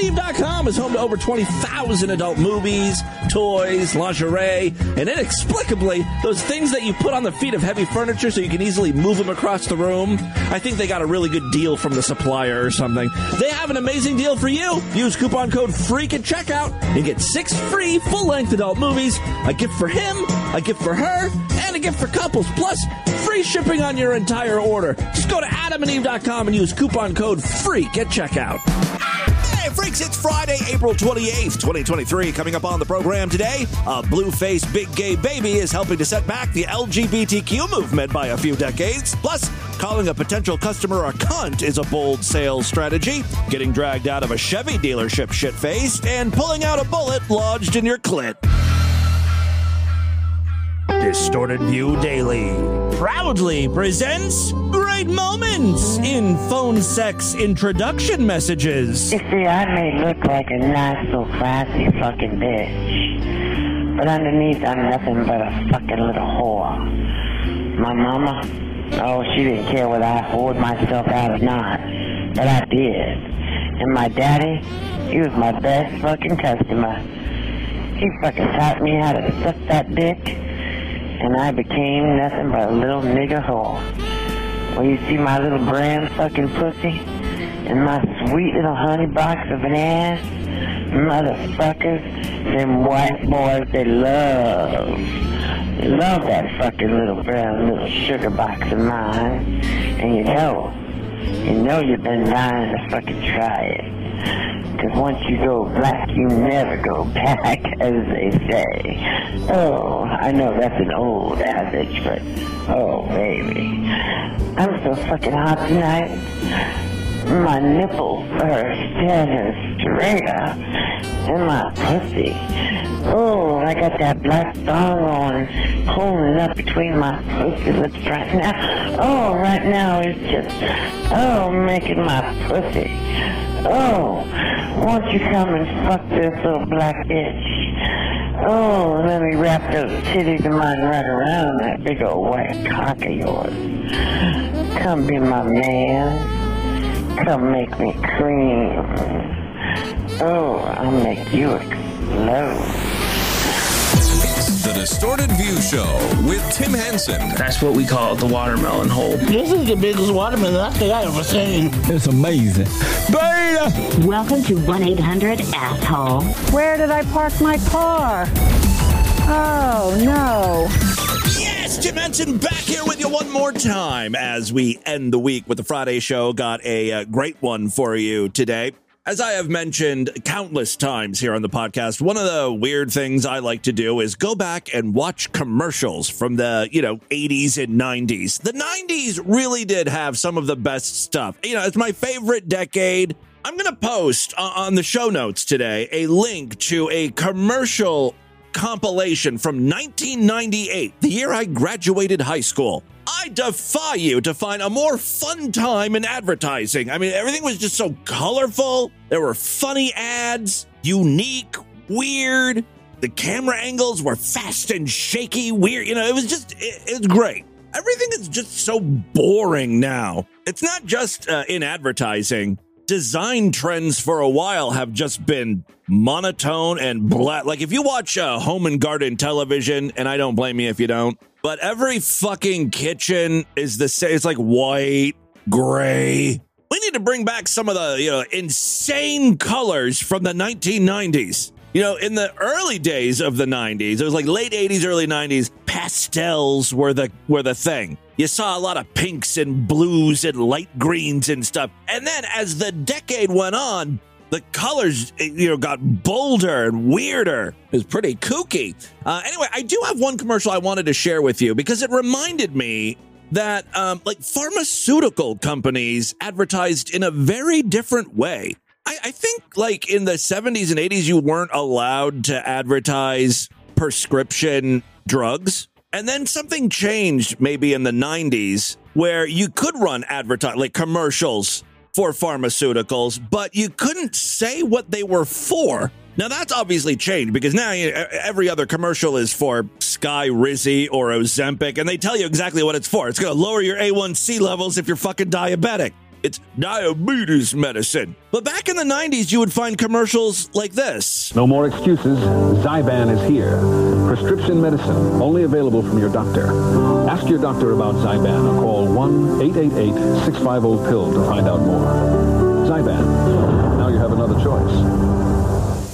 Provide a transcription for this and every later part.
AdamandEve.com is home to over 20,000 adult movies, toys, lingerie, and inexplicably, those things that you put on the feet of heavy furniture so you can easily move them across the room. I think they got a really good deal from the supplier or something. They have an amazing deal for you. Use coupon code FREAK at checkout and get 6 free full-length adult movies, a gift for him, a gift for her, and a gift for couples, plus free shipping on your entire order. Just go to AdamandEve.com and use coupon code FREAK at checkout. Hey, Freaks, it's Friday, April 28th, 2023. Coming up on the program today, a blue-faced big gay baby is helping to set back the LGBTQ movement by a few decades. Plus, calling a potential customer a cunt is a bold sales strategy. Getting dragged out of a Chevy dealership shit-faced, and pulling out a bullet lodged in your clit. Distorted View Daily proudly presents great moments in phone sex introduction messages. You see, I may look like a not so classy fucking bitch, but underneath I'm nothing but a fucking little whore. My mama, oh, she didn't care whether I whored myself out or not, but I did. And my daddy, he was my best fucking customer. He fucking taught me how to suck that dick, and I became nothing but a little nigga whore. Well, you see my little brand fucking pussy and my sweet little honey box of an ass? Motherfuckers, them white boys, they love that fucking little brown little sugar box of mine. And you know you've been dying to fucking try it. Because once you go black, you never go back, as they say. Oh, I know that's an old adage, but oh, baby. I'm so fucking hot tonight. My nipples are standing straight up in my pussy. Oh, I got that black thong on, holding it up between my pussy lips right now. Oh, right now it's just, oh, making my pussy. Oh, won't you come and fuck this little black bitch? Oh, let me wrap those titties of mine right around that big old white cock of yours. Come be my man. Come make me cream. Oh, I'll make you explode. The Distorted View Show with Tim Henson. That's what we call the watermelon hole. This is the biggest watermelon I think I've ever seen. It's amazing. Beta! Welcome to 1-800-ASSHOLE. Where did I park my car? Oh, no. Yes, Tim Henson back here with you one more time as we end the week with the Friday show. Got a great one for you today. As I have mentioned countless times here on the podcast, one of the weird things I like to do is go back and watch commercials from the, 80s and 90s. The 90s really did have some of the best stuff. It's my favorite decade. I'm going to post on the show notes today a link to a commercial compilation from 1998, the year I graduated high school. I defy you to find a more fun time in advertising. I mean, everything was just so colorful. There were funny ads, unique, weird. The camera angles were fast and shaky, weird. It was just, it's great. Everything is just so boring now. It's not just in advertising. Design trends for a while have just been monotone and blah. Like, if you watch Home and Garden television, and I don't blame you if you don't, but every fucking kitchen is the same. It's like white, gray. We need to bring back some of the, insane colors from the 1990s. In the early days of the 90s, it was like late 80s, early 90s, pastels were the thing. You saw a lot of pinks and blues and light greens and stuff. And then as the decade went on, the colors, got bolder and weirder. It was pretty kooky. Anyway, I do have one commercial I wanted to share with you because it reminded me that pharmaceutical companies advertised in a very different way. I think in the 70s and 80s, you weren't allowed to advertise prescription drugs. And then something changed maybe in the 90s where you could run commercials for pharmaceuticals, but you couldn't say what they were for. Now, that's obviously changed because now every other commercial is for Skyrizi or Ozempic, and they tell you exactly what it's for. It's going to lower your A1C levels if you're fucking diabetic. It's diabetes medicine. But back in the 90s, you would find commercials like this. No more excuses. Zyban is here. Prescription medicine, only available from your doctor. Ask your doctor about Zyban or call 1-888-650-PILL to find out more. Zyban. Now you have another choice.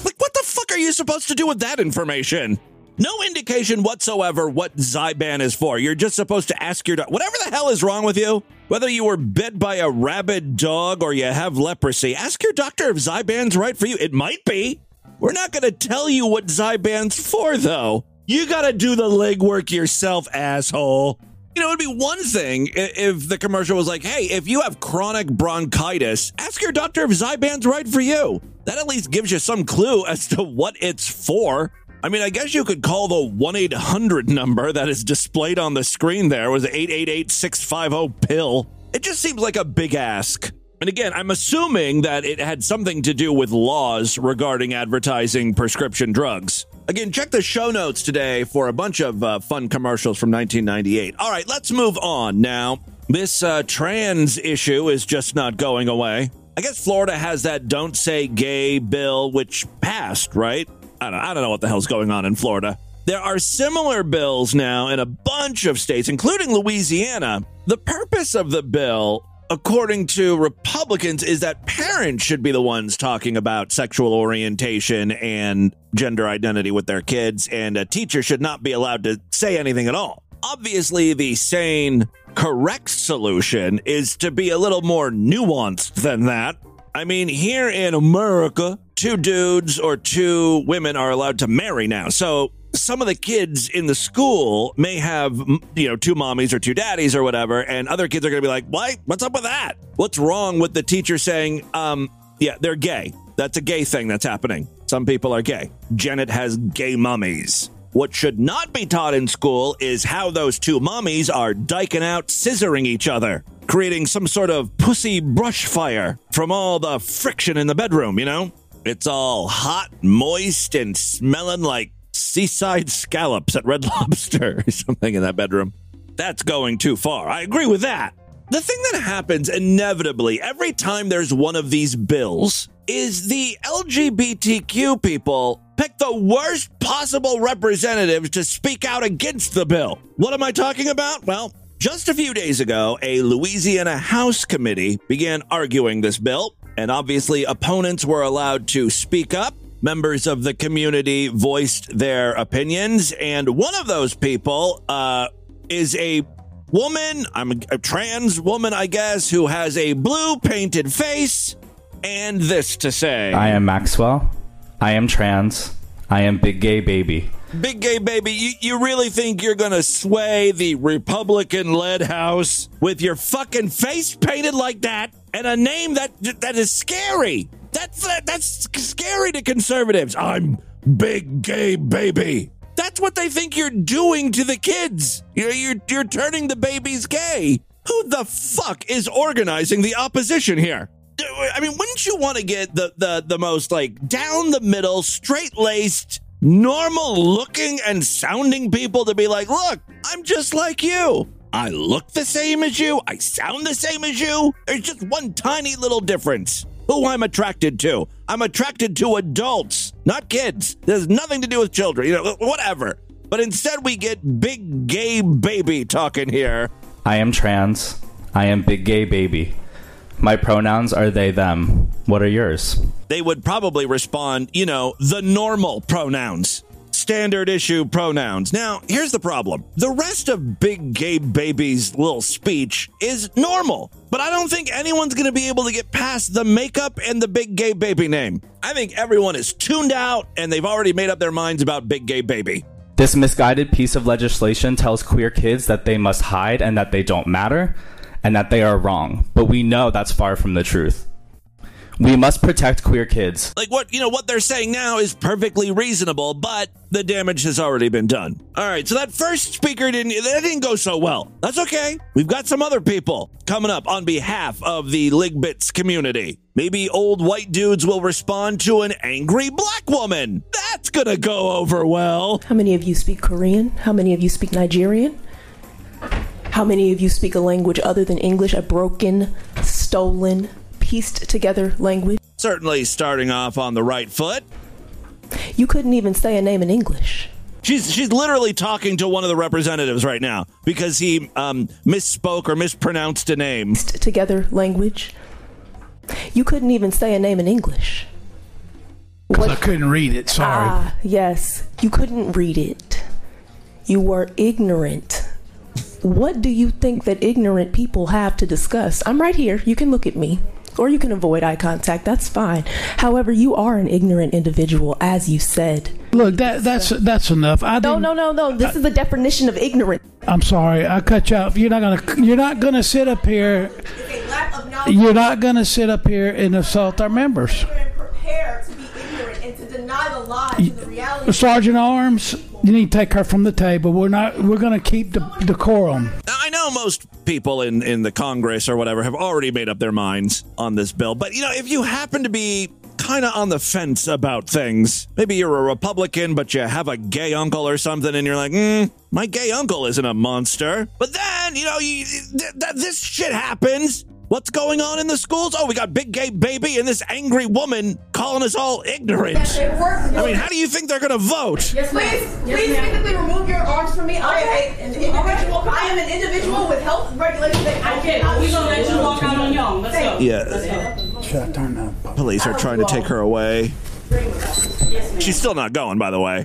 Like, what the fuck are you supposed to do with that information? No indication whatsoever what Zyban is for. You're just supposed to ask your doctor. Whatever the hell is wrong with you, whether you were bit by a rabid dog or you have leprosy, ask your doctor if Zyban's right for you. It might be. We're not going to tell you what Zyban's for, though. You got to do the legwork yourself, asshole. You know, it'd be one thing if the commercial was like, hey, if you have chronic bronchitis, ask your doctor if Zyban's right for you. That at least gives you some clue as to what it's for. I mean, I guess you could call the 1-800 number that is displayed on the screen there. It was 888-650-PILL. It just seems like a big ask. And again, I'm assuming that it had something to do with laws regarding advertising prescription drugs. Again, check the show notes today for a bunch of fun commercials from 1998. All right, let's move on now. This trans issue is just not going away. I guess Florida has that don't say gay bill, which passed, right? I don't know what the hell's going on in Florida. There are similar bills now in a bunch of states, including Louisiana. The purpose of the bill, according to Republicans, is that parents should be the ones talking about sexual orientation and gender identity with their kids, and a teacher should not be allowed to say anything at all. Obviously, the sane, correct solution is to be a little more nuanced than that. I mean, here in America, two dudes or two women are allowed to marry now. So some of the kids in the school may have, you know, two mommies or two daddies or whatever. And other kids are going to be like, what? What's up with that? What's wrong with the teacher saying, yeah, they're gay. That's a gay thing that's happening. Some people are gay. Janet has gay mommies. What should not be taught in school is how those two mommies are diking out, scissoring each other, creating some sort of pussy brush fire from all the friction in the bedroom, you know? It's all hot, moist, and smelling like seaside scallops at Red Lobster or something in that bedroom. That's going too far. I agree with that. The thing that happens inevitably every time there's one of these bills is the LGBTQ people pick the worst possible representatives to speak out against the bill. What am I talking about? Well, just a few days ago, a Louisiana House committee began arguing this bill. And obviously, opponents were allowed to speak up. Members of the community voiced their opinions. And one of those people is a woman, a trans woman, I guess, who has a blue painted face and this to say. I am Maxwell. I am trans. I am Big Gay Baby. Big Gay Baby, you really think you're going to sway the Republican-led House with your fucking face painted like that? And a name that is scary. That's scary to conservatives. I'm Big Gay Baby. That's what they think you're doing to the kids. You're turning the babies gay. Who the fuck is organizing the opposition here? I mean, wouldn't you want to get the most, like, down the middle, straight-laced, normal-looking and sounding people to be like, look, I'm just like you. I look the same as you. I sound the same as you. There's just one tiny little difference. Who I'm attracted to. I'm attracted to adults, not kids. There's nothing to do with children, you know, whatever. But instead we get Big Gay Baby talking here. I am trans. I am Big Gay Baby. My pronouns are they, them. What are yours? They would probably respond, you know, the normal pronouns. Standard issue pronouns. Now, here's the problem. The rest of Big Gay Baby's little speech is normal, but I don't think anyone's going to be able to get past the makeup and the Big Gay Baby name. I think everyone is tuned out and they've already made up their minds about Big Gay Baby. This misguided piece of legislation tells queer kids that they must hide and that they don't matter and that they are wrong, but we know that's far from the truth. We must protect queer kids. Like, what they're saying now is perfectly reasonable, but the damage has already been done. All right, so that first speaker didn't go so well. That's okay. We've got some other people coming up on behalf of the Ligbits community. Maybe old white dudes will respond to an angry black woman. That's gonna go over well. How many of you speak Korean? How many of you speak Nigerian? How many of you speak a language other than English, a broken, stolen, pieced together language? Certainly starting off on the right foot. You couldn't even say a name in English. She's literally talking to one of the representatives right now because he misspoke or mispronounced a name. Together language. You couldn't even say a name in English. Because I couldn't read it, sorry. Ah, yes. You couldn't read it. You were ignorant. What do you think that ignorant people have to discuss? I'm right here. You can look at me. Or you can avoid eye contact. That's fine. However, you are an ignorant individual, as you said. Look, that's enough. No. This is the definition of ignorant. I'm sorry. I cut you off. You're not gonna sit up here. You're not gonna sit up here and assault our members. Prepare to be ignorant and to deny the lies and the reality. Sergeant Arms, you need to take her from the table. We're gonna keep the decorum. I know most people in the Congress or whatever have already made up their minds on this bill, but you know, if you happen to be kind of on the fence about things, maybe you're a Republican but you have a gay uncle or something and you're like, my gay uncle isn't a monster, but then, you know, this shit happens. What's going on in the schools? Oh, we got Big Gay Baby and this angry woman calling us all ignorant. I mean, how do you think they're going to vote? Yes, please physically remove your arms from me. I am an individual with health regulations. We're going to let you walk out on your own. Let's go. Yeah. Shut down now. Police are trying to take her away. She's still not going, by the way.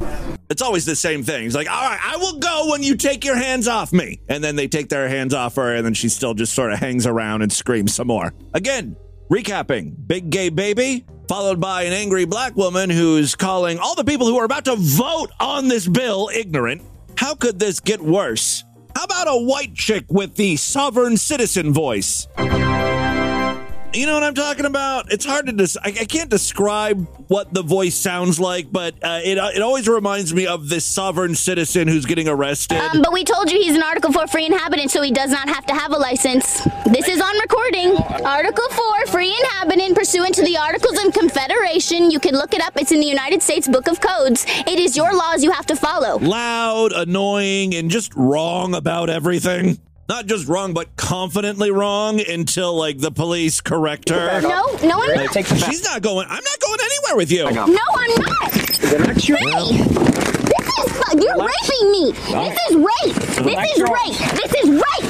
It's always the same thing. It's like, all right, I will go when you take your hands off me. And then they take their hands off her, and then she still just sort of hangs around and screams some more. Again, recapping, Big Gay Baby, followed by an angry black woman who's calling all the people who are about to vote on this bill ignorant. How could this get worse? How about a white chick with the sovereign citizen voice? You know what I'm talking about? It's hard to I can't describe what the voice sounds like, but it always reminds me of this sovereign citizen who's getting arrested. But we told you he's an Article 4 free inhabitant, so he does not have to have a license. This is on recording. Article 4, free inhabitant, pursuant to the Articles of Confederation. You can look it up. It's in the United States Book of Codes. It is your laws you have to follow. Loud, annoying, and just wrong about everything. Not just wrong, but confidently wrong until, like, the police correct her. No, I'm not. She's not going. I'm not going anywhere with you. No, I'm not. You're raping me. This is rape. This is rape. This is rape.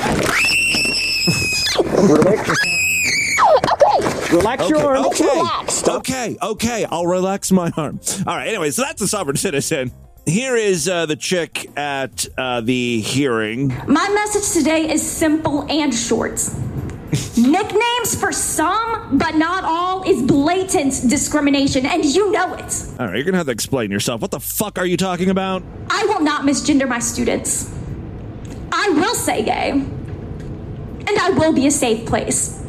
Okay. Relax your arm. Relax. Okay. I'll relax my arm. All right. Anyway, so that's a sovereign citizen. Here is the chick at the hearing. My message today is simple and short. Nicknames for some, but not all, is blatant discrimination, and you know it. All right, you're going to have to explain yourself. What the fuck are you talking about? I will not misgender my students. I will say gay. And I will be a safe place.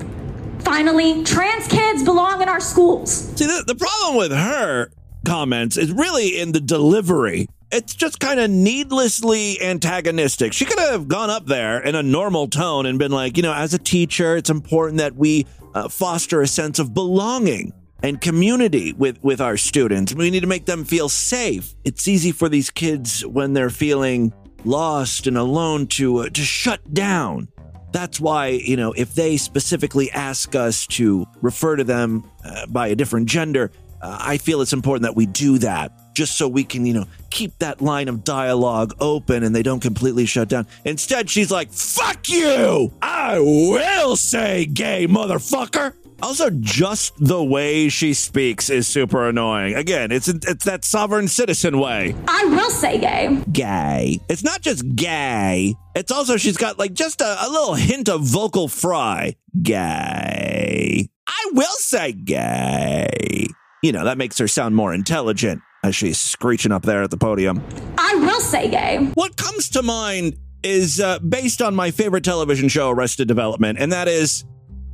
Finally, trans kids belong in our schools. See, the problem with her comments is really in the delivery. It's just kind of needlessly antagonistic. She could have gone up there in a normal tone and been like, you know, as a teacher, it's important that we foster a sense of belonging and community with our students. We need to make them feel safe. It's easy for these kids when they're feeling lost and alone to shut down. That's why, you know, if they specifically ask us to refer to them by a different gender, I feel it's important that we do that just so we can, you know, keep that line of dialogue open and they don't completely shut down. Instead, she's like, fuck you. I will say gay, motherfucker. Also, just the way she speaks is super annoying. Again, it's that sovereign citizen way. I will say gay. Gay. It's not just gay. It's also she's got like just a little hint of vocal fry. Gay. I will say gay. You know, that makes her sound more intelligent as she's screeching up there at the podium. I will say gay. What comes to mind is based on my favorite television show, Arrested Development, and that is,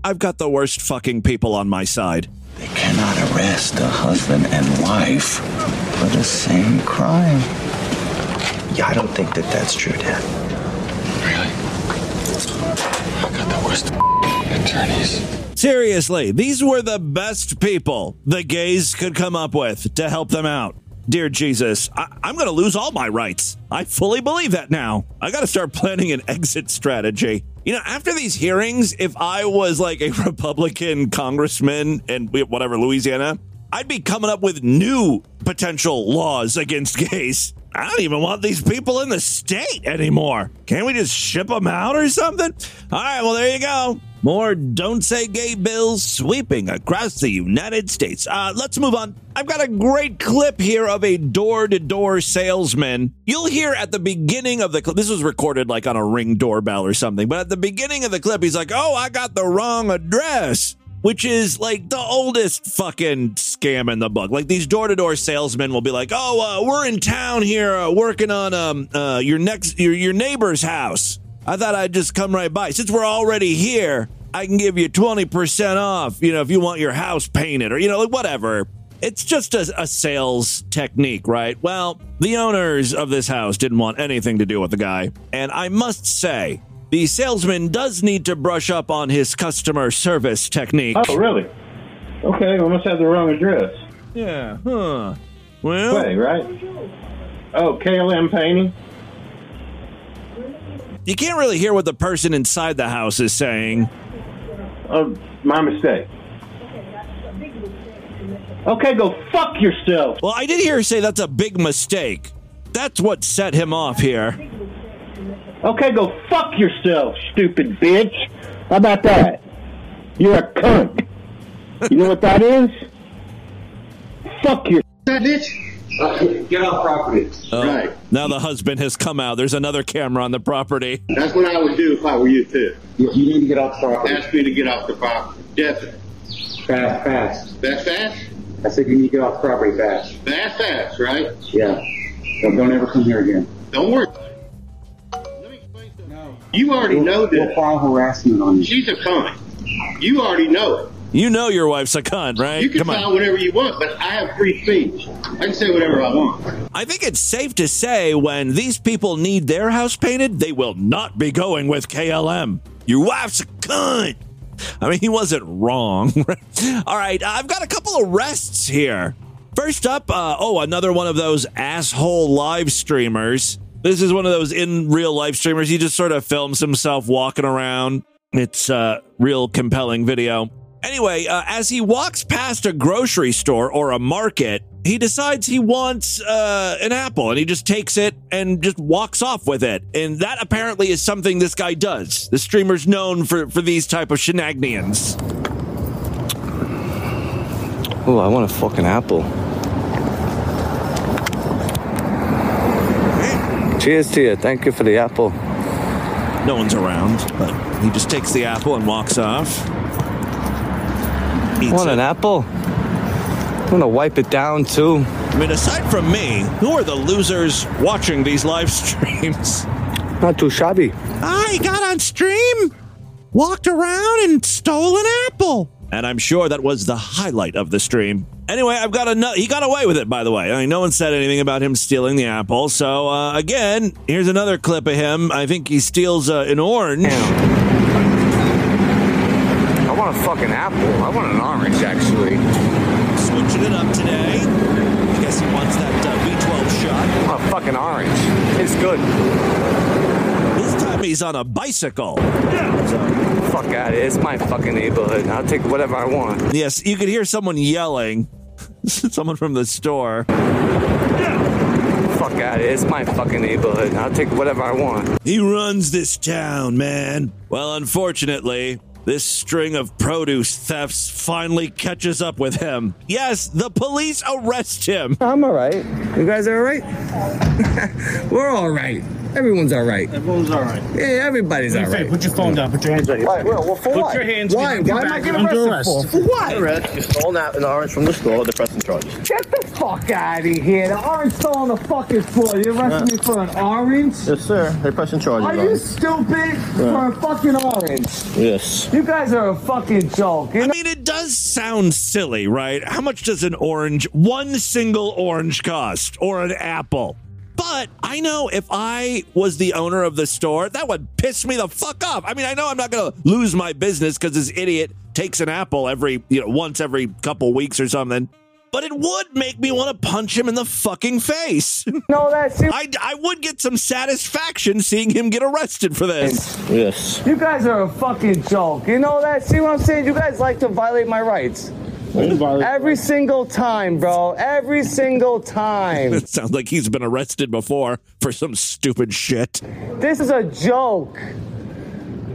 I've got the worst fucking people on my side. They cannot arrest a husband and wife for the same crime. Yeah, I don't think that that's true, Dad. Really? I've got the worst attorneys. Seriously, these were the best people the gays could come up with to help them out. dear Jesus, I'm going to lose all my rights. I fully believe that now. I got to start planning an exit strategy. You know, after these hearings, if I was like a Republican congressman in whatever, Louisiana, I'd be coming up with new potential laws against gays. I don't even want these people in the state anymore. Can't we just ship them out or something? All right, well, there you go. More Don't Say Gay bills sweeping across the United States. Let's move on. I've got a great clip here of a door-to-door salesman. You'll hear at the beginning of the clip, this was recorded like on a Ring doorbell or something, but at the beginning of the clip, he's like, oh, I got the wrong address, which is like the oldest fucking scam in the book. Like these door-to-door salesmen will be like, oh, we're in town here working on your neighbor's house. I thought I'd just come right by. Since we're already here, I can give you 20% off, you know, if you want your house painted or, you know, like whatever. It's just a sales technique, right? Well, the owners of this house didn't want anything to do with the guy. And I must say, the salesman does need to brush up on his customer service technique. Oh, really? Okay, we must have the wrong address. Yeah, huh. Well. Wait, right? Oh, KLM Painting? You can't really hear what the person inside the house is saying. Oh, my mistake. Okay, go fuck yourself. Well, I did hear her say that's a big mistake. That's what set him off here. Okay, go fuck yourself, stupid bitch. How about that? You're a cunt. You know what that is? Fuck your bitch. Get off property. Right. Now the husband has come out. There's another camera on the property. That's what I would do if I were you, too. You need to get off the property. Ask me to get off the property. Definitely. Fast. That fast? I said you need to get off the property fast. Fast, right? Yeah. Don't ever come here again. Don't worry. Let me explain something. No. You already know this. We'll file harassment on you. She's a cunt. You already know it. You know your wife's a cunt, right? You can file whatever you want, but I have free speech. I can say whatever I want. I think it's safe to say when these people need their house painted, they will not be going with KLM. Your wife's a cunt. I mean, he wasn't wrong. All right, I've got a couple arrests here. First up, another one of those asshole live streamers. This is one of those in real live streamers. He just sort of films himself walking around. It's a real compelling video. Anyway, as he walks past a grocery store or a market, he decides he wants an apple, and he just takes it and just walks off with it. And that apparently is something this guy does. The streamer's known for these type of shenanigans. Oh, I want a fucking apple. Cheers to you. Thank you for the apple. No one's around, but he just takes the apple and walks off. Want an apple? I'm gonna wipe it down too. I mean, aside from me, who are the losers watching these live streams? Not too shabby. I got on stream, walked around, and stole an apple. And I'm sure that was the highlight of the stream. Anyway, I've got another. He got away with it, by the way. I mean, no one said anything about him stealing the apple. So again, here's another clip of him. I think he steals an orange. Damn. I want a fucking apple. I want an orange, actually. Switching it up today. I guess he wants that V12 shot. I want a fucking orange. It's good. This time he's on a bicycle. Yeah. Fuck out of it. It's my fucking neighborhood. I'll take whatever I want. Yes, you could hear someone yelling. Someone from the store. Yeah. Fuck out of it. It's my fucking neighborhood. I'll take whatever I want. He runs this town, man. Well, unfortunately, this string of produce thefts finally catches up with him. Yes, the police arrest him. I'm all right. You guys are all right? We're all right. Everyone's all right. Everyone's all right. Yeah, everybody's all right. Put your phone down. Put your hands on your back. Well, for put what? Your hands on your back. Why am I getting arrested for? For what? Arrest. You stole an orange from the store. They're pressing charges. Get the fuck out of here. The orange fell on the fucking floor. You arrested me for an orange? Yes, sir. They're pressing charges. Are you stupid for a fucking orange? Yes. You guys are a fucking joke. I mean, it does sound silly, right? How much does an orange, one single orange cost? Or an apple? But I know if I was the owner of the store, that would piss me the fuck off. I mean, I know I'm not going to lose my business because this idiot takes an apple once every couple weeks or something. but it would make me want to punch him in the fucking face. No, that's it. I would get some satisfaction seeing him get arrested for this. Yes. You guys are a fucking joke. You know that? See what I'm saying? You guys like to violate my rights. Every single time, bro. Every single time. It sounds like he's been arrested before for some stupid shit. This is a joke.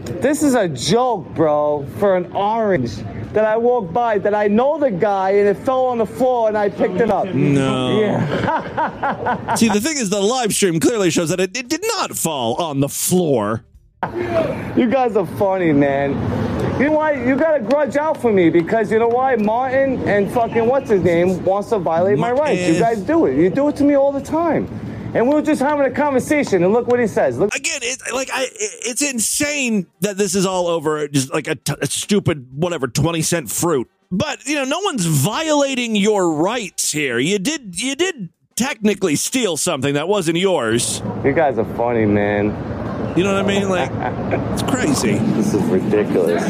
This is a joke, bro, for an orange that I walked by, that I know the guy, and it fell on the floor, and I picked it up. No. Yeah. See, the thing is, the live stream clearly shows that it did not fall on the floor. You guys are funny, man. You know why? You got to grudge out for me, because you know why? Martin and fucking what's-his-name wants to violate my rights. You guys do it. You do it to me all the time. And we were just having a conversation, and look what he says. Look. Again, it's insane that this is all over just like a stupid, whatever, 20-cent fruit. But, you know, no one's violating your rights here. You did technically steal something that wasn't yours. You guys are funny, man. You know what I mean? Like, it's crazy. This is ridiculous.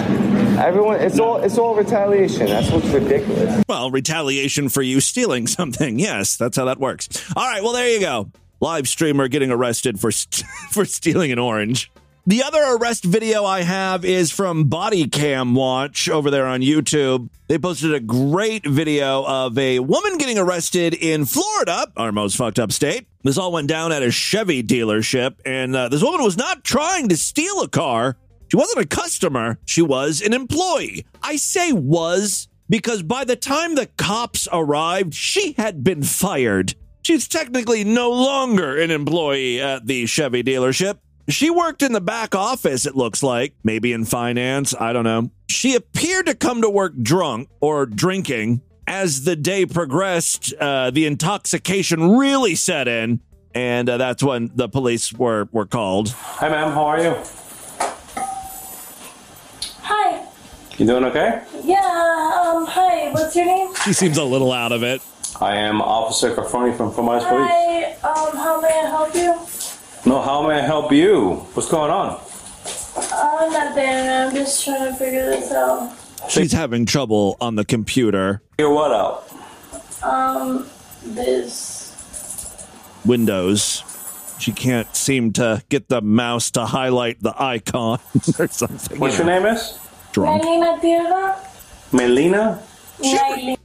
Everyone, it's all retaliation. That's what's ridiculous. Well, retaliation for you stealing something. Yes, that's how that works. All right, well, there you go. Live streamer getting arrested for stealing an orange. The other arrest video I have is from Body Cam Watch over there on YouTube. They posted a great video of a woman getting arrested in Florida, our most fucked up state. This all went down at a Chevy dealership, and this woman was not trying to steal a car. She wasn't a customer. She was an employee. I say was because by the time the cops arrived, she had been fired. She's technically no longer an employee at the Chevy dealership. She worked in the back office, it looks like, maybe in finance, I don't know. She appeared to come to work drunk or drinking. As the day progressed, the intoxication really set in, and that's when the police were called. Hi, ma'am, how are you? Hi. You doing okay? Yeah, hi, what's your name? She seems a little out of it. I am Officer Cafroni from Commerce Police. Hi, how may I help you? No, how may I help you? What's going on? Oh, nothing. I'm just trying to figure this out. She's having trouble on the computer. Figure what out? This. Windows. She can't seem to get the mouse to highlight the icon or something. What's your name is? Drunk. Melina Tierra. Melina?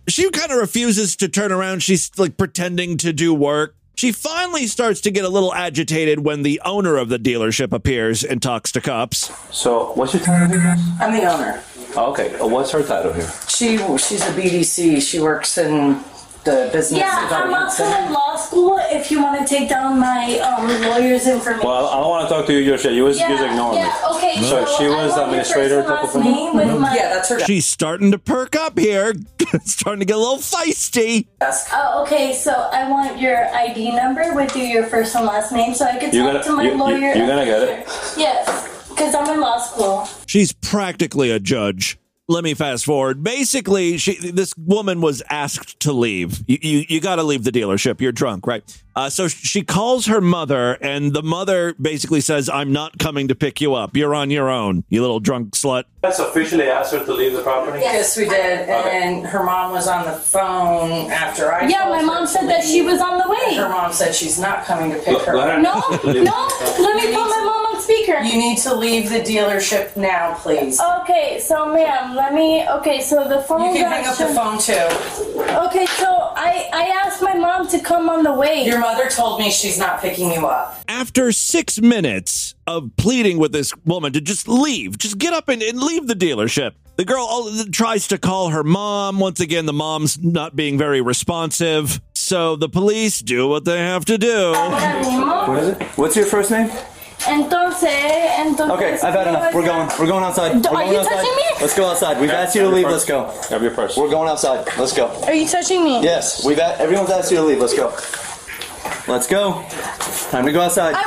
She kind of refuses to turn around. She's like pretending to do work. She finally starts to get a little agitated when the owner of the dealership appears and talks to cops. So, what's your title here? I'm the owner. Okay, what's her title here? She's a BDC. She works in the business. Yeah, I'm also in law school. If you want to take down my lawyer's information. Well, I don't want to talk to you. Your shit. You was ignoring me. Okay. So she was the administrator. Yeah, that's her. She's starting to perk up here. It's starting to get a little feisty. Oh, okay. So I want your ID number with your first and last name, so I can talk to my lawyer. You're gonna get it. Yes. Because I'm in law school. She's practically a judge. Let me fast forward. Basically, this woman was asked to leave. You got to leave the dealership. You're drunk, right? So she calls her mother, and the mother basically says, I'm not coming to pick you up. You're on your own, you little drunk slut. That's officially asked her to leave the property? Yes, we did. And her mom was on the phone after I told her. Yeah, my mom said that she was on the way. Her mom said she's not coming to pick her up. No, let me put my mom on speaker. You need to leave the dealership now, please. Okay, so ma'am, so the phone... You can hang up the phone, too. Okay, so I asked my mom to come on the way. Your mother told me she's not picking you up. After 6 minutes of pleading with this woman to just leave, just get up and leave the dealership, the girl tries to call her mom. Once again, the mom's not being very responsive. So the police do what they have to do. What is it? What's your first name? Entonces. Okay, I've had enough. We're going outside. Are you touching me? Let's go outside. We've asked you to leave. Let's go. Grab your purse. We're going outside. Let's go. Are you touching me? Yes. Everyone's asked you to leave. Let's go. Let's go. Time to go outside. I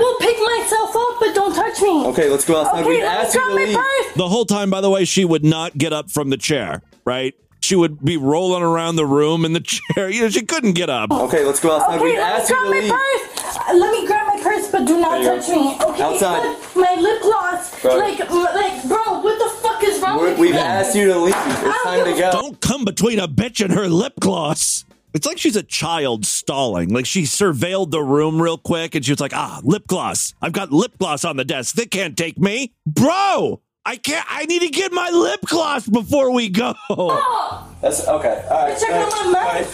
will pick myself up, but don't touch me. Okay, let's go outside. Okay, let's grab my purse. The whole time, by the way, she would not get up from the chair, right? She would be rolling around the room in the chair. You know, she couldn't get up. Okay, let's go outside. Okay, let's grab my purse. Let me grab my purse, but do not touch me. Okay, outside. My lip gloss. Bro. Like, bro, what the fuck is wrong We've asked you to leave. It's time to go. Don't come between a bitch and her lip gloss. It's like she's a child stalling. Like she surveilled the room real quick and she was like, lip gloss. I've got lip gloss on the desk. They can't take me. Bro, I can't. I need to get my lip gloss before we go. Oh. That's okay. All right.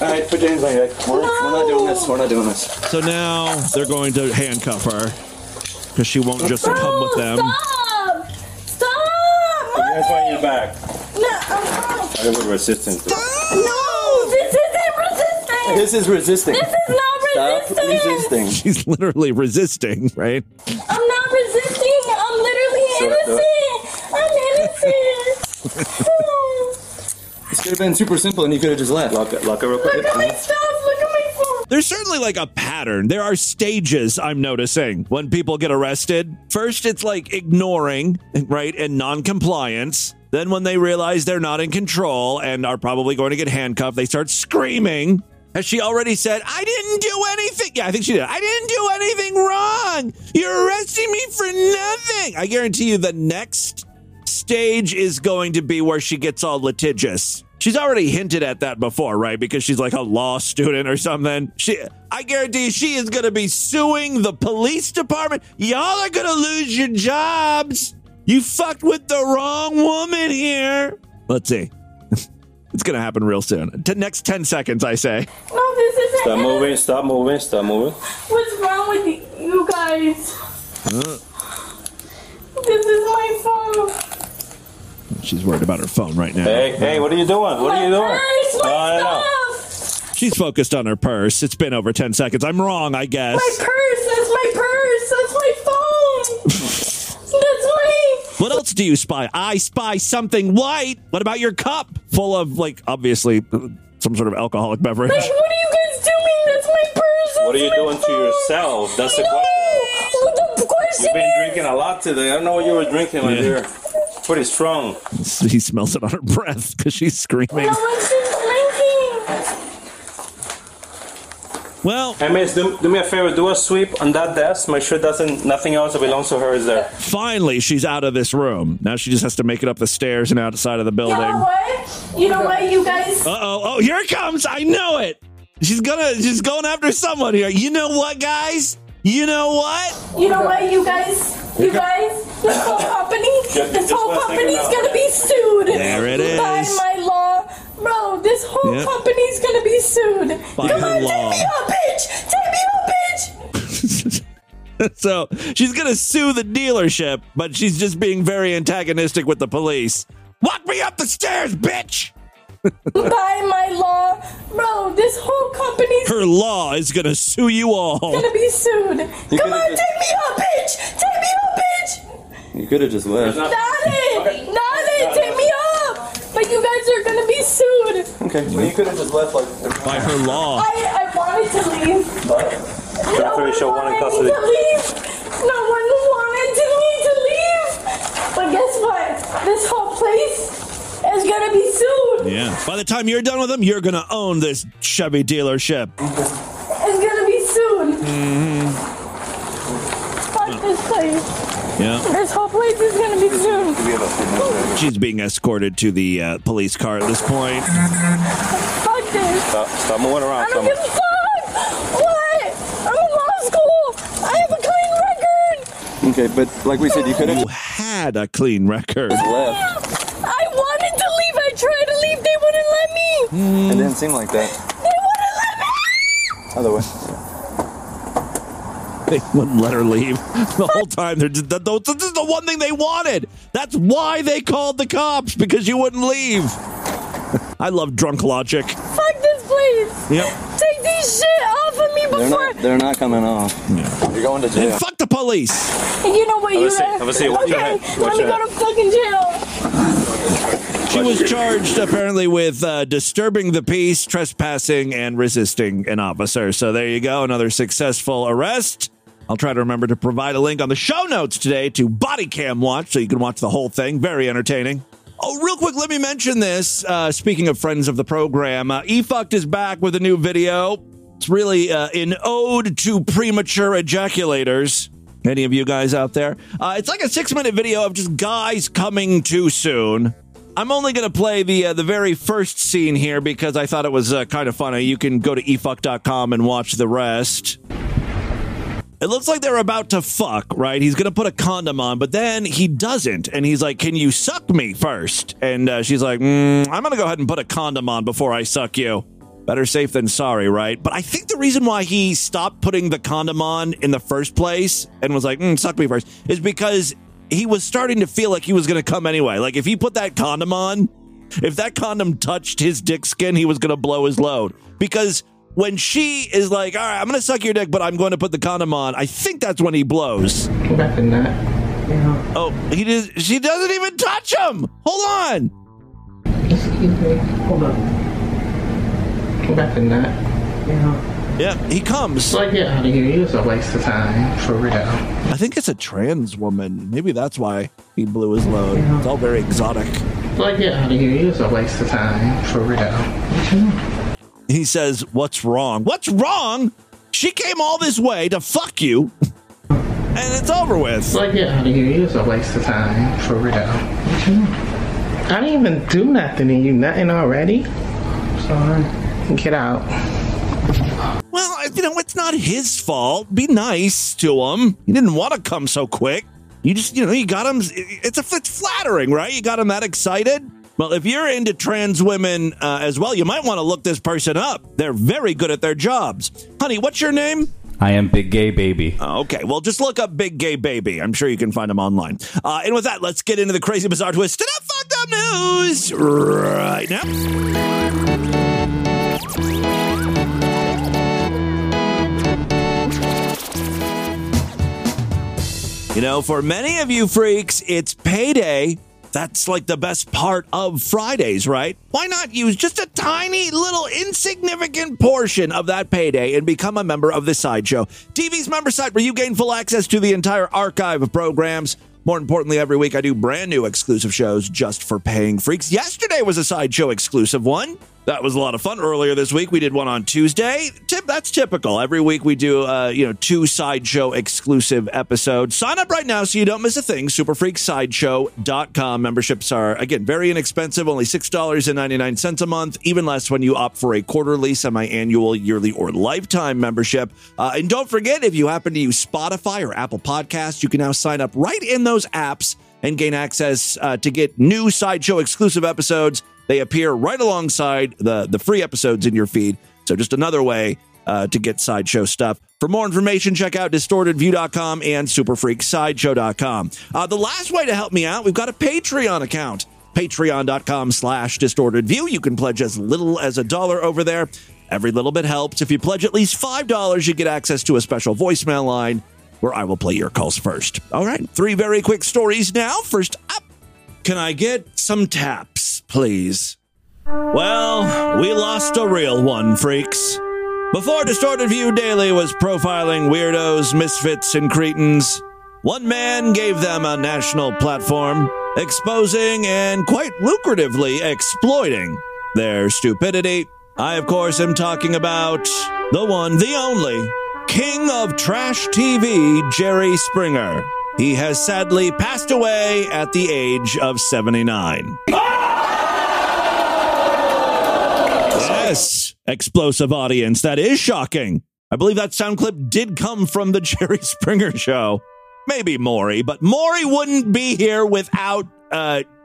All right. Put James on your neck. We're not doing this. So now they're going to handcuff her because she won't just come with them. Stop. Stop. You guys want you back. No. I don't want resistance. Stop. No. This is This is resisting. This is not resisting. Stop resisting. She's literally resisting, right? I'm not resisting. I'm literally innocent. This could have been super simple and you could have just left. Lock it real quick. Look at my stuff. Look at my phone. There's certainly like a pattern. There are stages I'm noticing when people get arrested. First, it's like ignoring, right? And non-compliance. Then when they realize they're not in control and are probably going to get handcuffed, they start screaming. Has she already said, I didn't do anything? Yeah, I think she did. I didn't do anything wrong. You're arresting me for nothing. I guarantee you the next stage is going to be where she gets all litigious. She's already hinted at that before, right? Because she's like a law student or something. I guarantee you she is going to be suing the police department. Y'all are going to lose your jobs. You fucked with the wrong woman here. Let's see. It's going to happen real soon. Next 10 seconds, I say. No, this isn't. Stop moving. What's wrong with you guys? This is my phone. She's worried about her phone right now. Hey, what are you doing? Purse, my stuff. She's focused on her purse. It's been over 10 seconds. I'm wrong, I guess. My purse. That's my phone. That's my... What else do you spy? I spy something white. What about your cup? Full of, like, obviously, some sort of alcoholic beverage. Like, what are you guys doing? That's my purse. What are you doing to yourself? That's the question. The question You've been drinking a lot today. I don't know what you were drinking when you were pretty strong. He smells it on her breath because she's screaming. No one's drinking. Well. Hey, miss, do me a favor. Do a sweep on that desk. Make sure nothing else that belongs to her is there. Finally, she's out of this room. Now she just has to make it up the stairs and outside of the building. You know what? You guys... Uh-oh. Oh, here it comes. I know it. She's going after someone here. You know what, guys? You know what, you guys? This whole company? This whole company's going to be sued. There it is. By my law. Bro, this whole company's going to be sued. By Come on, law. Take me up, bitch. So she's going to sue the dealership, but she's just being very antagonistic with the police. Walk me up the stairs, bitch! By my law, bro, this whole company's... Her law is gonna sue you all. Gonna be sued. Come on, take me up, bitch! Take me up, bitch! You could have just left. Not it! Take me up! But you guys are gonna be sued. Okay, well, you could have just left, like... By her law. I wanted to leave. But... No one wanted me to leave! But guess what? This whole place... It's gonna be sued. Yeah. By the time you're done with them, you're gonna own this Chevy dealership. It's gonna be sued. Mm-hmm. Fuck this place. Yeah. This whole place is gonna be sued. She's being escorted to the police car at this point. Fuck this. Stop moving around. I don't give a fuck. What? I'm in law school. I have a clean record. Okay, but like we said, you could have. You had a clean record. Left. Try to leave, they wouldn't let me. It didn't seem like that. They wouldn't let me. Other way. They wouldn't let her leave the whole time. This is the one thing they wanted. That's why they called the cops, because you wouldn't leave. I love drunk logic. Fuck this place. Yep. Take this shit off of me before. They're not coming off. Yeah. You're going to jail. And fuck the police. And you know what you have. Okay, let me go to fucking jail. She was charged, apparently, with disturbing the peace, trespassing, and resisting an officer. So there you go. Another successful arrest. I'll try to remember to provide a link on the show notes today to Body Cam Watch so you can watch the whole thing. Very entertaining. Oh, real quick, let me mention this. Speaking of friends of the program, eFucked is back with a new video. It's really an ode to premature ejaculators. Any of you guys out there? It's like a 6-minute video of just guys coming too soon. I'm only going to play the very first scene here because I thought it was kind of funny. You can go to eFuck.com and watch the rest. It looks like they're about to fuck, right? He's going to put a condom on, but then he doesn't. And he's like, can you suck me first? And she's like, I'm going to go ahead and put a condom on before I suck you. Better safe than sorry, right? But I think the reason why he stopped putting the condom on in the first place and was like, suck me first is because he was starting to feel like he was going to come anyway. Like if he put that condom on, if that condom touched his dick skin, he was going to blow his load. Because when she is like, all right, I'm going to suck your dick, but I'm going to put the condom on, I think that's when he blows. Nothing, not. Yeah. Oh, she doesn't even touch him. Hold on. Excuse me. Hold on. Nothing, not. Yeah. Yeah, he comes. Like, yeah, honey, it was a waste of time, for real. I think it's a trans woman. Maybe that's why he blew his load. Yeah. It's all very exotic. Like, yeah, honey, it was a waste of time, for real. He says, what's wrong? What's wrong? She came all this way to fuck you, and it's over with. Like, yeah, honey, it was a waste of time, for real. I didn't even do nothing to you. Nothing already? Sorry. Get out. Well, you know, it's not his fault. Be nice to him. He didn't want to come so quick. You just, you know, you got him. It's flattering, right? You got him that excited. Well, if you're into trans women as well, you might want to look this person up. They're very good at their jobs. Honey, what's your name? I am Big Gay Baby. Okay, well, just look up Big Gay Baby. I'm sure you can find him online. And with that, let's get into the crazy, bizarre, twisted up, fucked up news right now. You know, for many of you freaks, it's payday. That's like the best part of Fridays, right? Why not use just a tiny little insignificant portion of that payday and become a member of the Sideshow, TV's member site where you gain full access to the entire archive of programs. More importantly, every week I do brand new exclusive shows just for paying freaks. Yesterday was a Sideshow exclusive one. That was a lot of fun. Earlier this week, we did one on Tuesday. That's typical. Every week we do, two Sideshow exclusive episodes. Sign up right now so you don't miss a thing. Superfreaksideshow.com. Memberships are, again, very inexpensive, only $6.99 a month, even less when you opt for a quarterly, semi-annual, yearly, or lifetime membership. And don't forget, if you happen to use Spotify or Apple Podcasts, you can now sign up right in those apps and gain access to get new Sideshow exclusive episodes. They appear right alongside the free episodes in your feed. So just another way to get Sideshow stuff. For more information, check out DistortedView.com and SuperFreakSideshow.com. The last way to help me out, we've got a Patreon account. Patreon.com/DistortedView. You can pledge as little as $1 over there. Every little bit helps. If you pledge at least $5, you get access to a special voicemail line where I will play your calls first. All right, 3 very quick stories now. First up, can I get some taps, please? Well, we lost a real one, freaks. Before Distorted View Daily was profiling weirdos, misfits, and cretins, one man gave them a national platform, exposing and quite lucratively exploiting their stupidity. I, of course, am talking about the one, the only, King of Trash TV, Jerry Springer. He has sadly passed away at the age of 79. Yes, explosive audience. That is shocking. I believe that sound clip did come from the Jerry Springer show. Maybe Maury, but Maury wouldn't be here without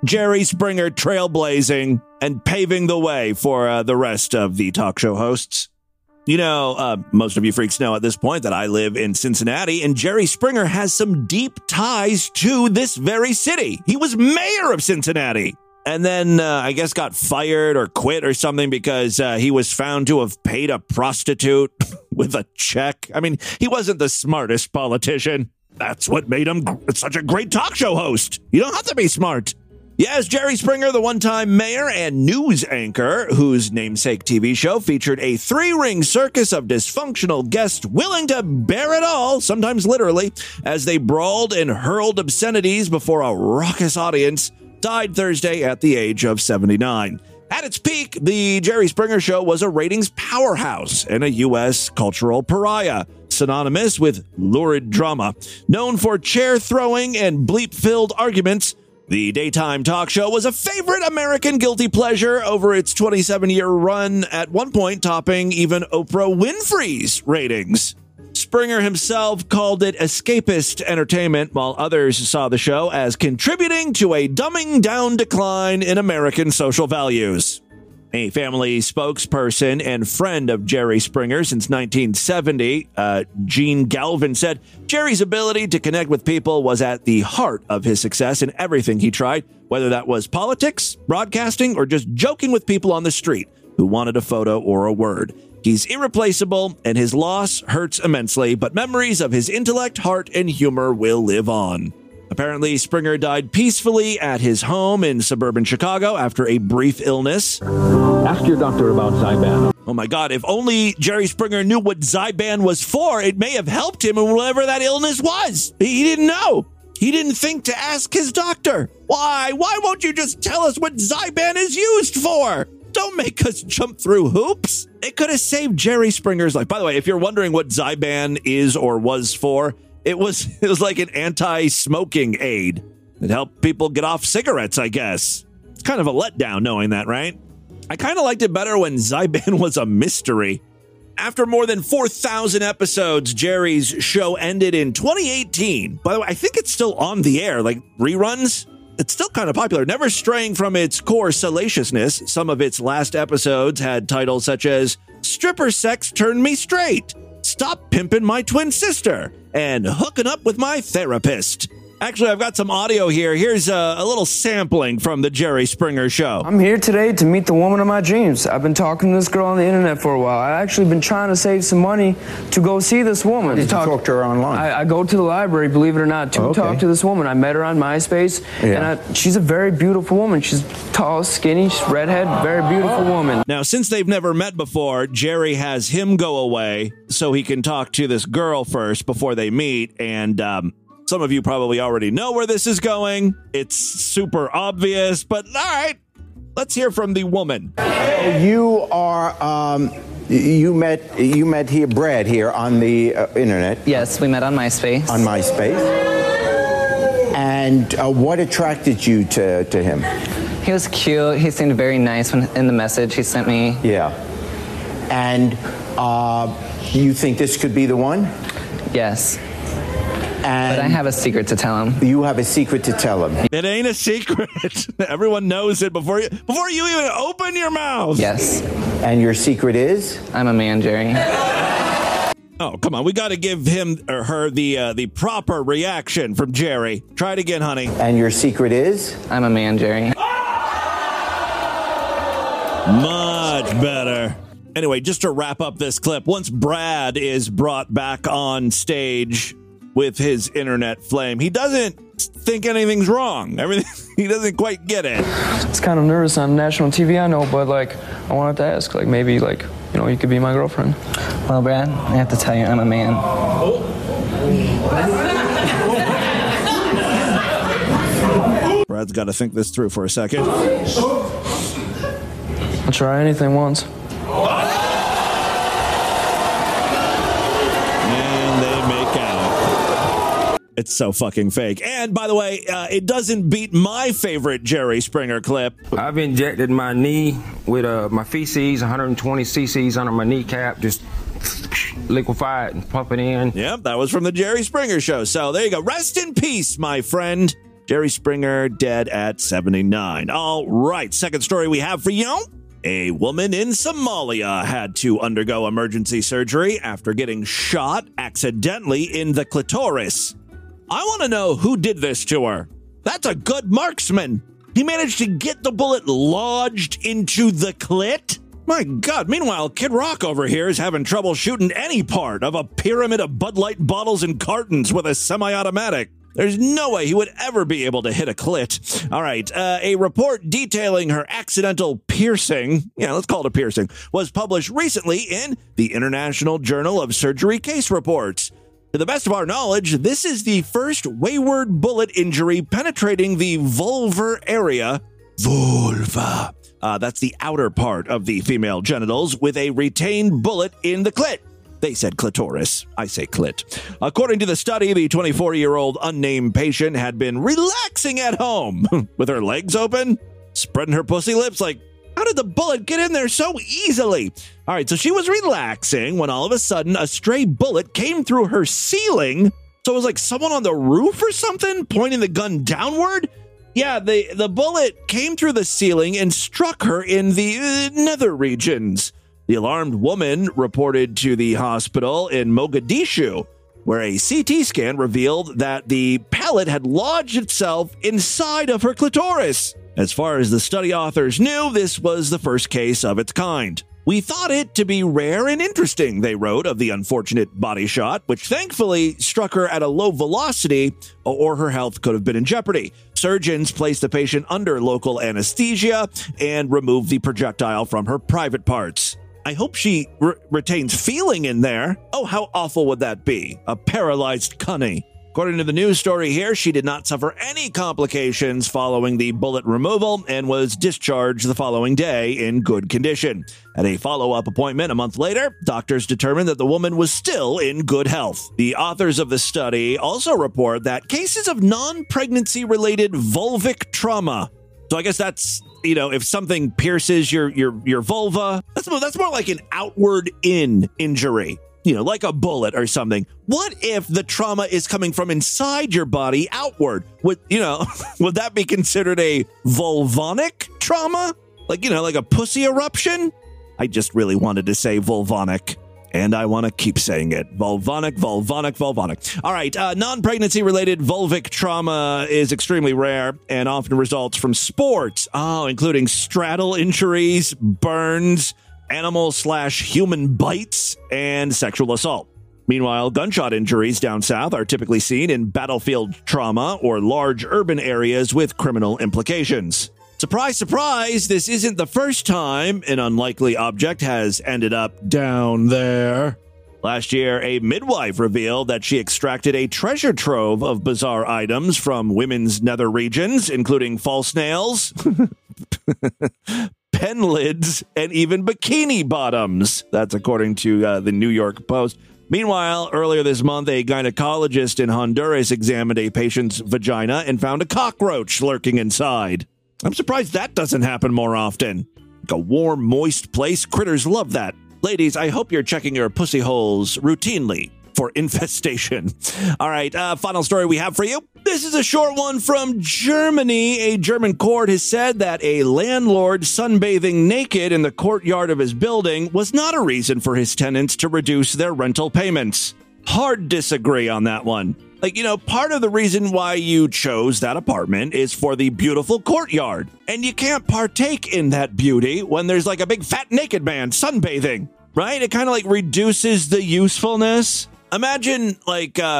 Jerry Springer trailblazing and paving the way for the rest of the talk show hosts. You know, most of you freaks know at this point that I live in Cincinnati, and Jerry Springer has some deep ties to this very city. He was mayor of Cincinnati and then I guess got fired or quit or something because he was found to have paid a prostitute with a check. I mean, he wasn't the smartest politician. That's what made him such a great talk show host. You don't have to be smart. Yes, Jerry Springer, the one-time mayor and news anchor, whose namesake TV show featured a 3-ring circus of dysfunctional guests willing to bear it all, sometimes literally, as they brawled and hurled obscenities before a raucous audience, died Thursday at the age of 79. At its peak, the Jerry Springer show was a ratings powerhouse and a U.S. cultural pariah, synonymous with lurid drama. Known for chair-throwing and bleep-filled arguments, The daytime talk show was a favorite American guilty pleasure over its 27-year run, at one point topping even Oprah Winfrey's ratings. Springer himself called it escapist entertainment, while others saw the show as contributing to a dumbing down decline in American social values. A family spokesperson and friend of Jerry Springer since 1970, Gene Galvin, said Jerry's ability to connect with people was at the heart of his success in everything he tried, whether that was politics, broadcasting, or just joking with people on the street who wanted a photo or a word. He's irreplaceable, and his loss hurts immensely, but memories of his intellect, heart, and humor will live on. Apparently, Springer died peacefully at his home in suburban Chicago after a brief illness. Ask your doctor about Zyban. Oh my God, if only Jerry Springer knew what Zyban was for, it may have helped him in whatever that illness was. He didn't know. He didn't think to ask his doctor. Why? Why won't you just tell us what Zyban is used for? Don't make us jump through hoops. It could have saved Jerry Springer's life. By the way, if you're wondering what Zyban is or was for, it was like an anti-smoking aid. It helped people get off cigarettes, I guess. It's kind of a letdown knowing that, right? I kind of liked it better when Zyban was a mystery. After more than 4,000 episodes, Jerry's show ended in 2018. By the way, I think it's still on the air, like reruns. It's still kind of popular, never straying from its core salaciousness. Some of its last episodes had titles such as Stripper Sex Turned Me Straight, Stop Pimping My Twin Sister, and Hooking Up With My Therapist. Actually, I've got some audio here. Here's a little sampling from the Jerry Springer Show. I'm here today to meet the woman of my dreams. I've been talking to this girl on the internet for a while. I've actually been trying to save some money to go see this woman. Did you talk to her online? I go to the library, believe it or not, to talk to this woman. I met her on MySpace, and she's a very beautiful woman. She's tall, skinny, she's redhead, very beautiful woman. Now, since they've never met before, Jerry has him go away so he can talk to this girl first before they meet, and some of you probably already know where this is going. It's super obvious, but all right, let's hear from the woman. You are, you met here, Brad, here on the internet. Yes, we met on MySpace. On MySpace. And what attracted you to him? He was cute. He seemed very nice in the message he sent me. Yeah. And you think this could be the one? Yes. And but I have a secret to tell him. You have a secret to tell him. It ain't a secret. Everyone knows it before you even open your mouth. Yes. And your secret is? I'm a man, Jerry. Oh, come on. We got to give him or her the proper reaction from Jerry. Try it again, honey. And your secret is? I'm a man, Jerry. Much better. Anyway, just to wrap up this clip, once Brad is brought back on stage with his internet flame, he doesn't think anything's wrong. He doesn't quite get it. It's kind of nervous on national TV, I know, but I wanted to ask, maybe, you could be my girlfriend. Well, Brad, I have to tell you, I'm a man. Oh. Brad's got to think this through for a second. I'll try anything once. It's so fucking fake. And by the way, it doesn't beat my favorite Jerry Springer clip. I've injected my knee with my feces, 120 cc's under my kneecap, just liquefy it and pump it in. Yep, that was from the Jerry Springer Show. So there you go. Rest in peace, my friend. Jerry Springer dead at 79. All right, second story we have for you. A woman in Somalia had to undergo emergency surgery after getting shot accidentally in the clitoris. I want to know who did this to her. That's a good marksman. He managed to get the bullet lodged into the clit. My God. Meanwhile, Kid Rock over here is having trouble shooting any part of a pyramid of Bud Light bottles and cartons with a semi-automatic. There's no way he would ever be able to hit a clit. All right. A report detailing her accidental piercing, let's call it a piercing, was published recently in the International Journal of Surgery Case Reports. To the best of our knowledge, this is the first wayward bullet injury penetrating the vulvar area. Vulva. That's the outer part of the female genitals with a retained bullet in the clit. They said clitoris. I say clit. According to the study, the 24-year-old unnamed patient had been relaxing at home with her legs open, spreading her pussy lips like, how did the bullet get in there so easily? All right, so she was relaxing when all of a sudden a stray bullet came through her ceiling. So it was like someone on the roof or something pointing the gun downward. Yeah, the bullet came through the ceiling and struck her in the nether regions. The alarmed woman reported to the hospital in Mogadishu, where a CT scan revealed that the pellet had lodged itself inside of her clitoris. As far as the study authors knew, this was the first case of its kind. We thought it to be rare and interesting, they wrote of the unfortunate body shot, which thankfully struck her at a low velocity, or her health could have been in jeopardy. Surgeons placed the patient under local anesthesia and removed the projectile from her private parts. I hope she retains feeling in there. Oh, how awful would that be? A paralyzed cunny. According to the news story here, she did not suffer any complications following the bullet removal and was discharged the following day in good condition. At a follow-up appointment a month later, doctors determined that the woman was still in good health. The authors of the study also report that cases of non-pregnancy-related vulvic trauma. So I guess that's, you know, if something pierces your vulva, that's more like an outward-in injury. You know, like a bullet or something. What if the trauma is coming from inside your body outward? Would that be considered a vulvonic trauma? Like a pussy eruption? I just really wanted to say vulvonic. And I want to keep saying it. Vulvonic, vulvonic, vulvonic. All right, non-pregnancy-related vulvic trauma is extremely rare and often results from sports. Oh, including straddle injuries, burns, animal/human bites, and sexual assault. Meanwhile, gunshot injuries down south are typically seen in battlefield trauma or large urban areas with criminal implications. Surprise, surprise, this isn't the first time an unlikely object has ended up down there. Last year, a midwife revealed that she extracted a treasure trove of bizarre items from women's nether regions, including false nails, pen lids, and even bikini bottoms. That's according to the New York Post. Meanwhile, earlier this month, a gynecologist in Honduras examined a patient's vagina and found a cockroach lurking inside. I'm surprised that doesn't happen more often. Like a warm, moist place, critters love that. Ladies, I hope you're checking your pussy holes routinely for infestation. All right, final story we have for you. This is a short one from Germany. A German court has said that a landlord sunbathing naked in the courtyard of his building was not a reason for his tenants to reduce their rental payments. Hard disagree on that one. Part of the reason why you chose that apartment is for the beautiful courtyard. And you can't partake in that beauty when there's like a big fat naked man sunbathing, right? It kind of like reduces the usefulness. Imagine,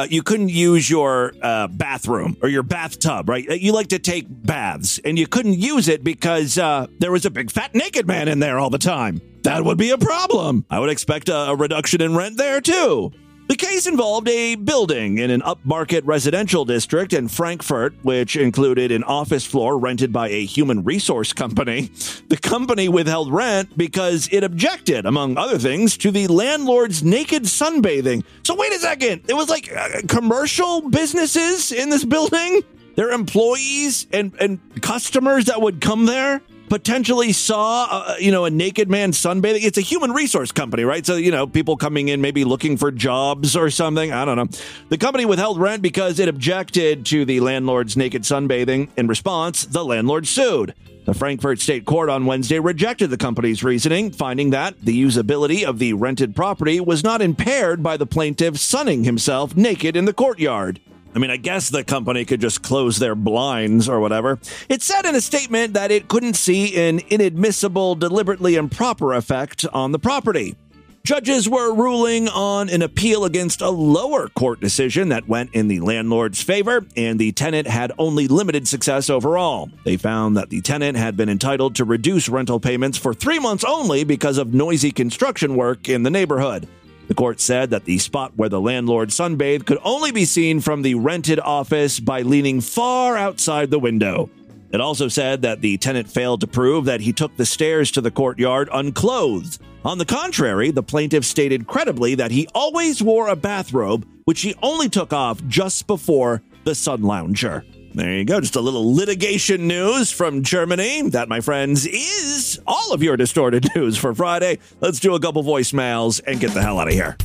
you couldn't use your bathroom or your bathtub, right? You like to take baths, and you couldn't use it because there was a big, fat, naked man in there all the time. That would be a problem. I would expect a reduction in rent there, too. The case involved a building in an upmarket residential district in Frankfurt, which included an office floor rented by a human resource company. The company withheld rent because it objected, among other things, to the landlord's naked sunbathing. So wait a second. It was like commercial businesses in this building? Their employees and customers that would come there potentially saw, a naked man sunbathing. It's a human resource company, right? So, people coming in maybe looking for jobs or something. I don't know. The company withheld rent because it objected to the landlord's naked sunbathing. In response, the landlord sued. The Frankfurt State Court on Wednesday rejected the company's reasoning, finding that the usability of the rented property was not impaired by the plaintiff sunning himself naked in the courtyard. I mean, I guess the company could just close their blinds or whatever. It said in a statement that it couldn't see an inadmissible, deliberately improper effect on the property. Judges were ruling on an appeal against a lower court decision that went in the landlord's favor, and the tenant had only limited success overall. They found that the tenant had been entitled to reduce rental payments for 3 months only because of noisy construction work in the neighborhood. The court said that the spot where the landlord sunbathed could only be seen from the rented office by leaning far outside the window. It also said that the tenant failed to prove that he took the stairs to the courtyard unclothed, On the contrary, the plaintiff stated credibly that he always wore a bathrobe, which he only took off just before the sun lounger. There you go. Just a little litigation news from Germany. That, my friends, is all of your distorted news for Friday. Let's do a couple voicemails and get the hell out of here.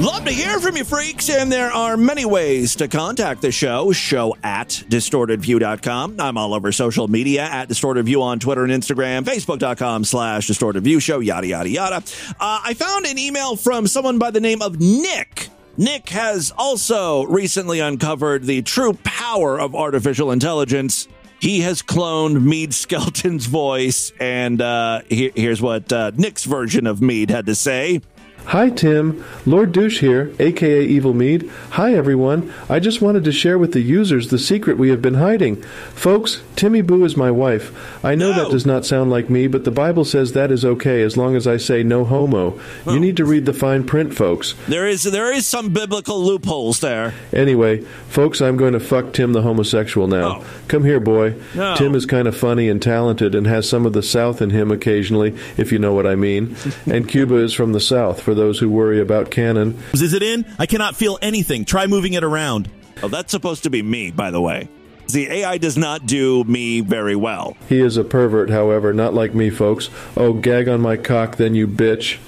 Love to hear from you, freaks, and there are many ways to contact the show. Show at DistortedView.com. I'm all over social media, at DistortedView on Twitter and Instagram, Facebook.com/DistortedViewShow, yada, yada, yada. I found an email from someone by the name of Nick. Nick has also recently uncovered the true power of artificial intelligence. He has cloned Mead Skelton's voice, and here's what Nick's version of Mead had to say. Hi, Tim. Lord Douche here, a.k.a. Evil Mead. Hi, everyone. I just wanted to share with the users the secret we have been hiding. Folks, Timmy Boo is my wife. I know that does not sound like me, but the Bible says that is okay as long as I say no homo. Oh. You need to read the fine print, folks. There is some biblical loopholes there. Anyway, folks, I'm going to fuck Tim the homosexual now. Oh. Come here, boy. No. Tim is kind of funny and talented and has some of the South in him occasionally, if you know what I mean. And Cuba is from the South, for those who worry about canon. Is it in? I cannot feel anything. Try moving it around. Oh, that's supposed to be me, by the way. The AI does not do me very well. He is a pervert, however, not like me, folks. Oh, gag on my cock, then you bitch.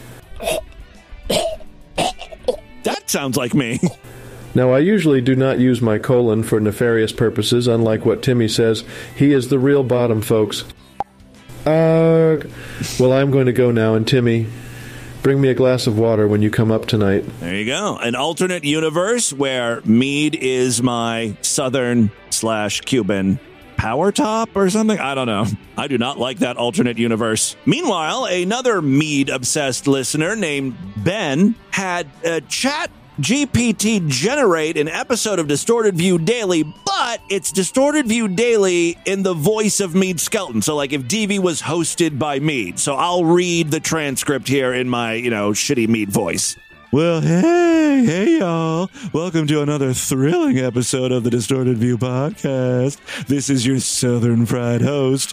That sounds like me. Now, I usually do not use my colon for nefarious purposes, unlike what Timmy says. He is the real bottom, folks. Well, I'm going to go now, and Timmy, bring me a glass of water when you come up tonight. There you go. An alternate universe where Mead is my Southern/Cuban power top or something. I don't know. I do not like that alternate universe. Meanwhile, another Mead-obsessed listener named Ben had a ChatGPT generate an episode of Distorted View Daily, but it's Distorted View Daily in the voice of Mead Skelton. So, like, if DV was hosted by Mead. So I'll read the transcript here in my, shitty Mead voice. Well, hey, y'all. Welcome to another thrilling episode of the Distorted View podcast. This is your Southern Fried host,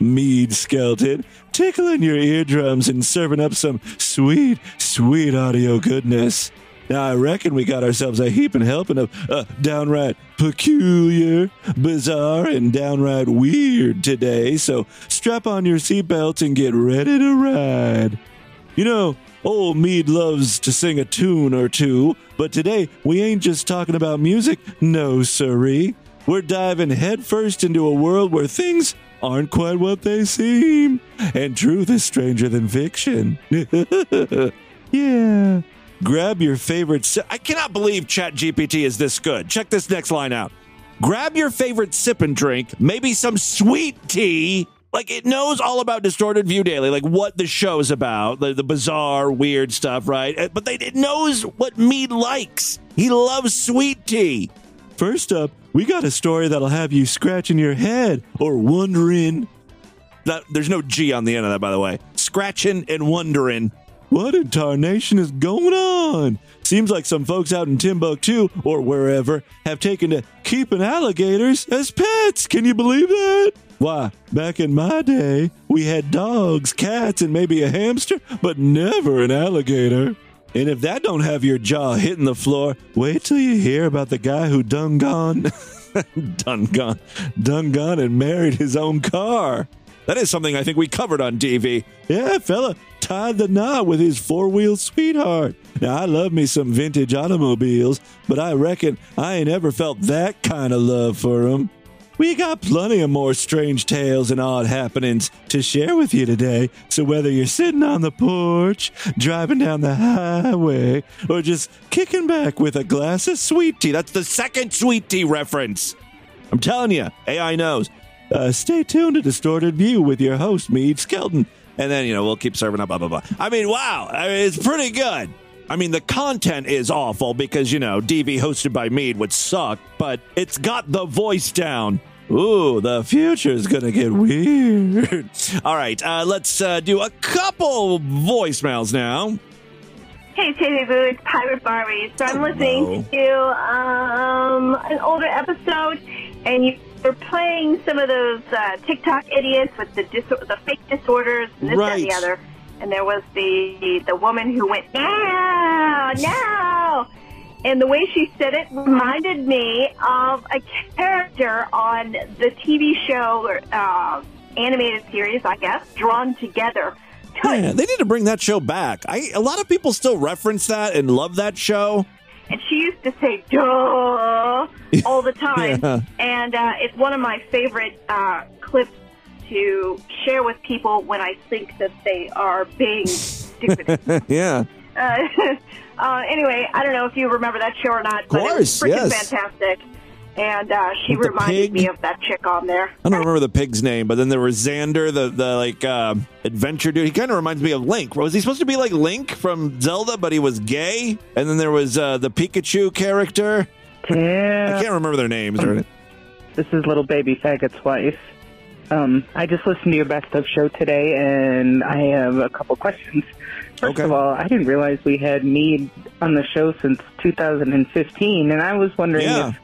Mead Skelton, tickling your eardrums and serving up some sweet, sweet audio goodness. Now, I reckon we got ourselves a heaping helping of downright peculiar, bizarre, and downright weird today, so strap on your seatbelts and get ready to ride. Old Mead loves to sing a tune or two, but today we ain't just talking about music, no siree. We're diving headfirst into a world where things aren't quite what they seem, and truth is stranger than fiction. Yeah. Grab your favorite... I cannot believe ChatGPT is this good. Check this next line out. Grab your favorite sip and drink, maybe some sweet tea... Like, it knows all about Distorted View Daily, like what the show's about, the bizarre, weird stuff, right? But it knows what Mead likes. He loves sweet tea. First up, we got a story that'll have you scratching your head or wondering. There's no G on the end of that, by the way. Scratching and wondering. What in tarnation is going on? Seems like some folks out in Timbuktu, or wherever, have taken to keeping alligators as pets. Can you believe that? Why, back in my day, we had dogs, cats, and maybe a hamster, but never an alligator. And if that don't have your jaw hitting the floor, wait till you hear about the guy who done gone and married his own car. That is something I think we covered on TV. Yeah, fella tied the knot with his four-wheel sweetheart. Now, I love me some vintage automobiles, but I reckon I ain't ever felt that kind of love for 'em. We got plenty of more strange tales and odd happenings to share with you today, so whether you're sitting on the porch, driving down the highway, or just kicking back with a glass of sweet tea. That's the second sweet tea reference. I'm telling you, AI knows. Stay tuned to Distorted View with your host, Mead Skelton. And then, we'll keep serving up, blah, blah, blah. I mean, wow, it's pretty good. I mean, the content is awful because, DV hosted by Mead would suck, but it's got the voice down. Ooh, the future's gonna get weird. All right, let's do a couple voicemails now. Hey, Timmy Boo, it's Pirate Barbie. So I'm listening to an older episode, and you were playing some of those TikTok idiots with the fake disorders and this and the other. And there was the woman who went, no, no. And the way she said it reminded me of a character on the TV show, animated series, I guess, Drawn Together. Yeah, they need to bring that show back. A lot of people still reference that and love that show. And she used to say, duh, all the time. Yeah. And it's one of my favorite clips to share with people when I think that they are being stupid. Yeah. Anyway, I don't know if you remember that show or not, but it was freaking fantastic. And she reminded me of that chick on there. I don't remember the pig's name, but then there was Xander, the adventure dude. He kind of reminds me of Link. Was he supposed to be like Link from Zelda, but he was gay? And then there was the Pikachu character. Yeah. I can't remember their names. This is Little Baby Faggot's wife. I just listened to your best of show today, and I have a couple questions. First of all, I didn't realize we had Mead on the show since 2015, and I was wondering if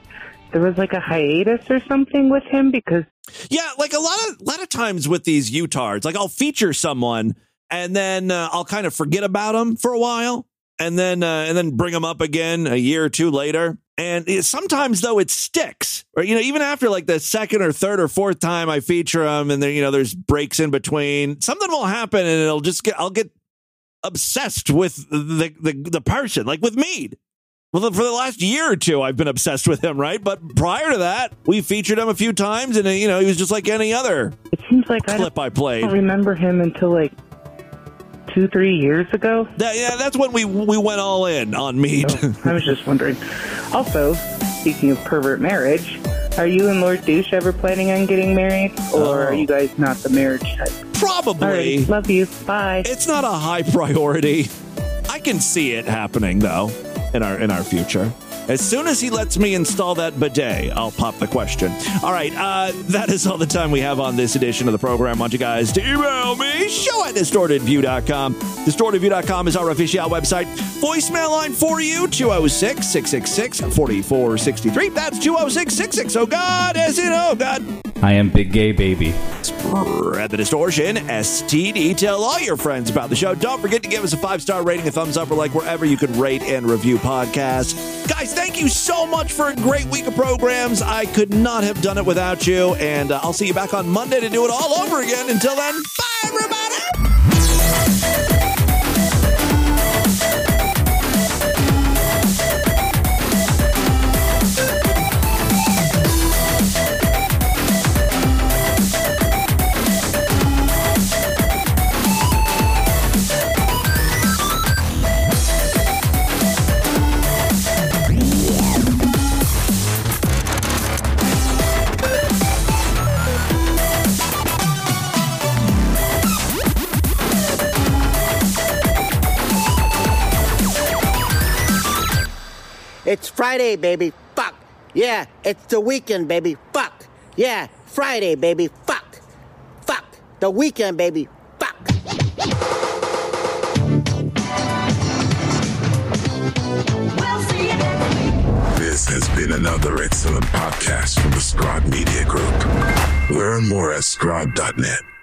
there was like a hiatus or something with him because... Yeah, like a lot of times with these UTARDs, like I'll feature someone and then I'll kind of forget about them for a while and then bring them up again a year or two later. And sometimes, though, it sticks. Or, you know, even after like the second or third or fourth time I feature them and then, you know, there's breaks in between, something will happen and it'll just I'll get obsessed with the person, like with Mead. Well, for the last year or two, I've been obsessed with him, right? But prior to that, we featured him a few times, and, you know, he was just like any other clip I played. I don't remember him until, like, 2-3 years ago. That's when we went all in on Mead. Oh, I was just wondering. Also, speaking of pervert marriage, are you and Lord Douche ever planning on getting married? Or are you guys not the marriage type? Probably. All right, love you. Bye. It's not a high priority. I can see it happening, though. In our future. As soon as he lets me install that bidet, I'll pop the question. All right, that is all the time we have on this edition of the program. Want you guys to email me, show@distortedview.com. Distortedview.com is our official website. Voicemail line for you, 206-666-4463. That's 206-666. Oh, God, as in, oh, God. I am Big Gay Baby. Spread the distortion, STD. Tell all your friends about the show. Don't forget to give us a 5-star rating, a thumbs up, or like wherever you can rate and review podcasts. Guys, thank you so much for a great week of programs. I could not have done it without you, and I'll see you back on Monday to do it all over again. Until then, bye, everybody! It's Friday, baby, fuck. Yeah, it's the weekend, baby, fuck. Yeah, Friday, baby, fuck. Fuck, the weekend, baby, fuck. This has been another excellent podcast from the Scrub Media Group. Learn more at Scrub.net.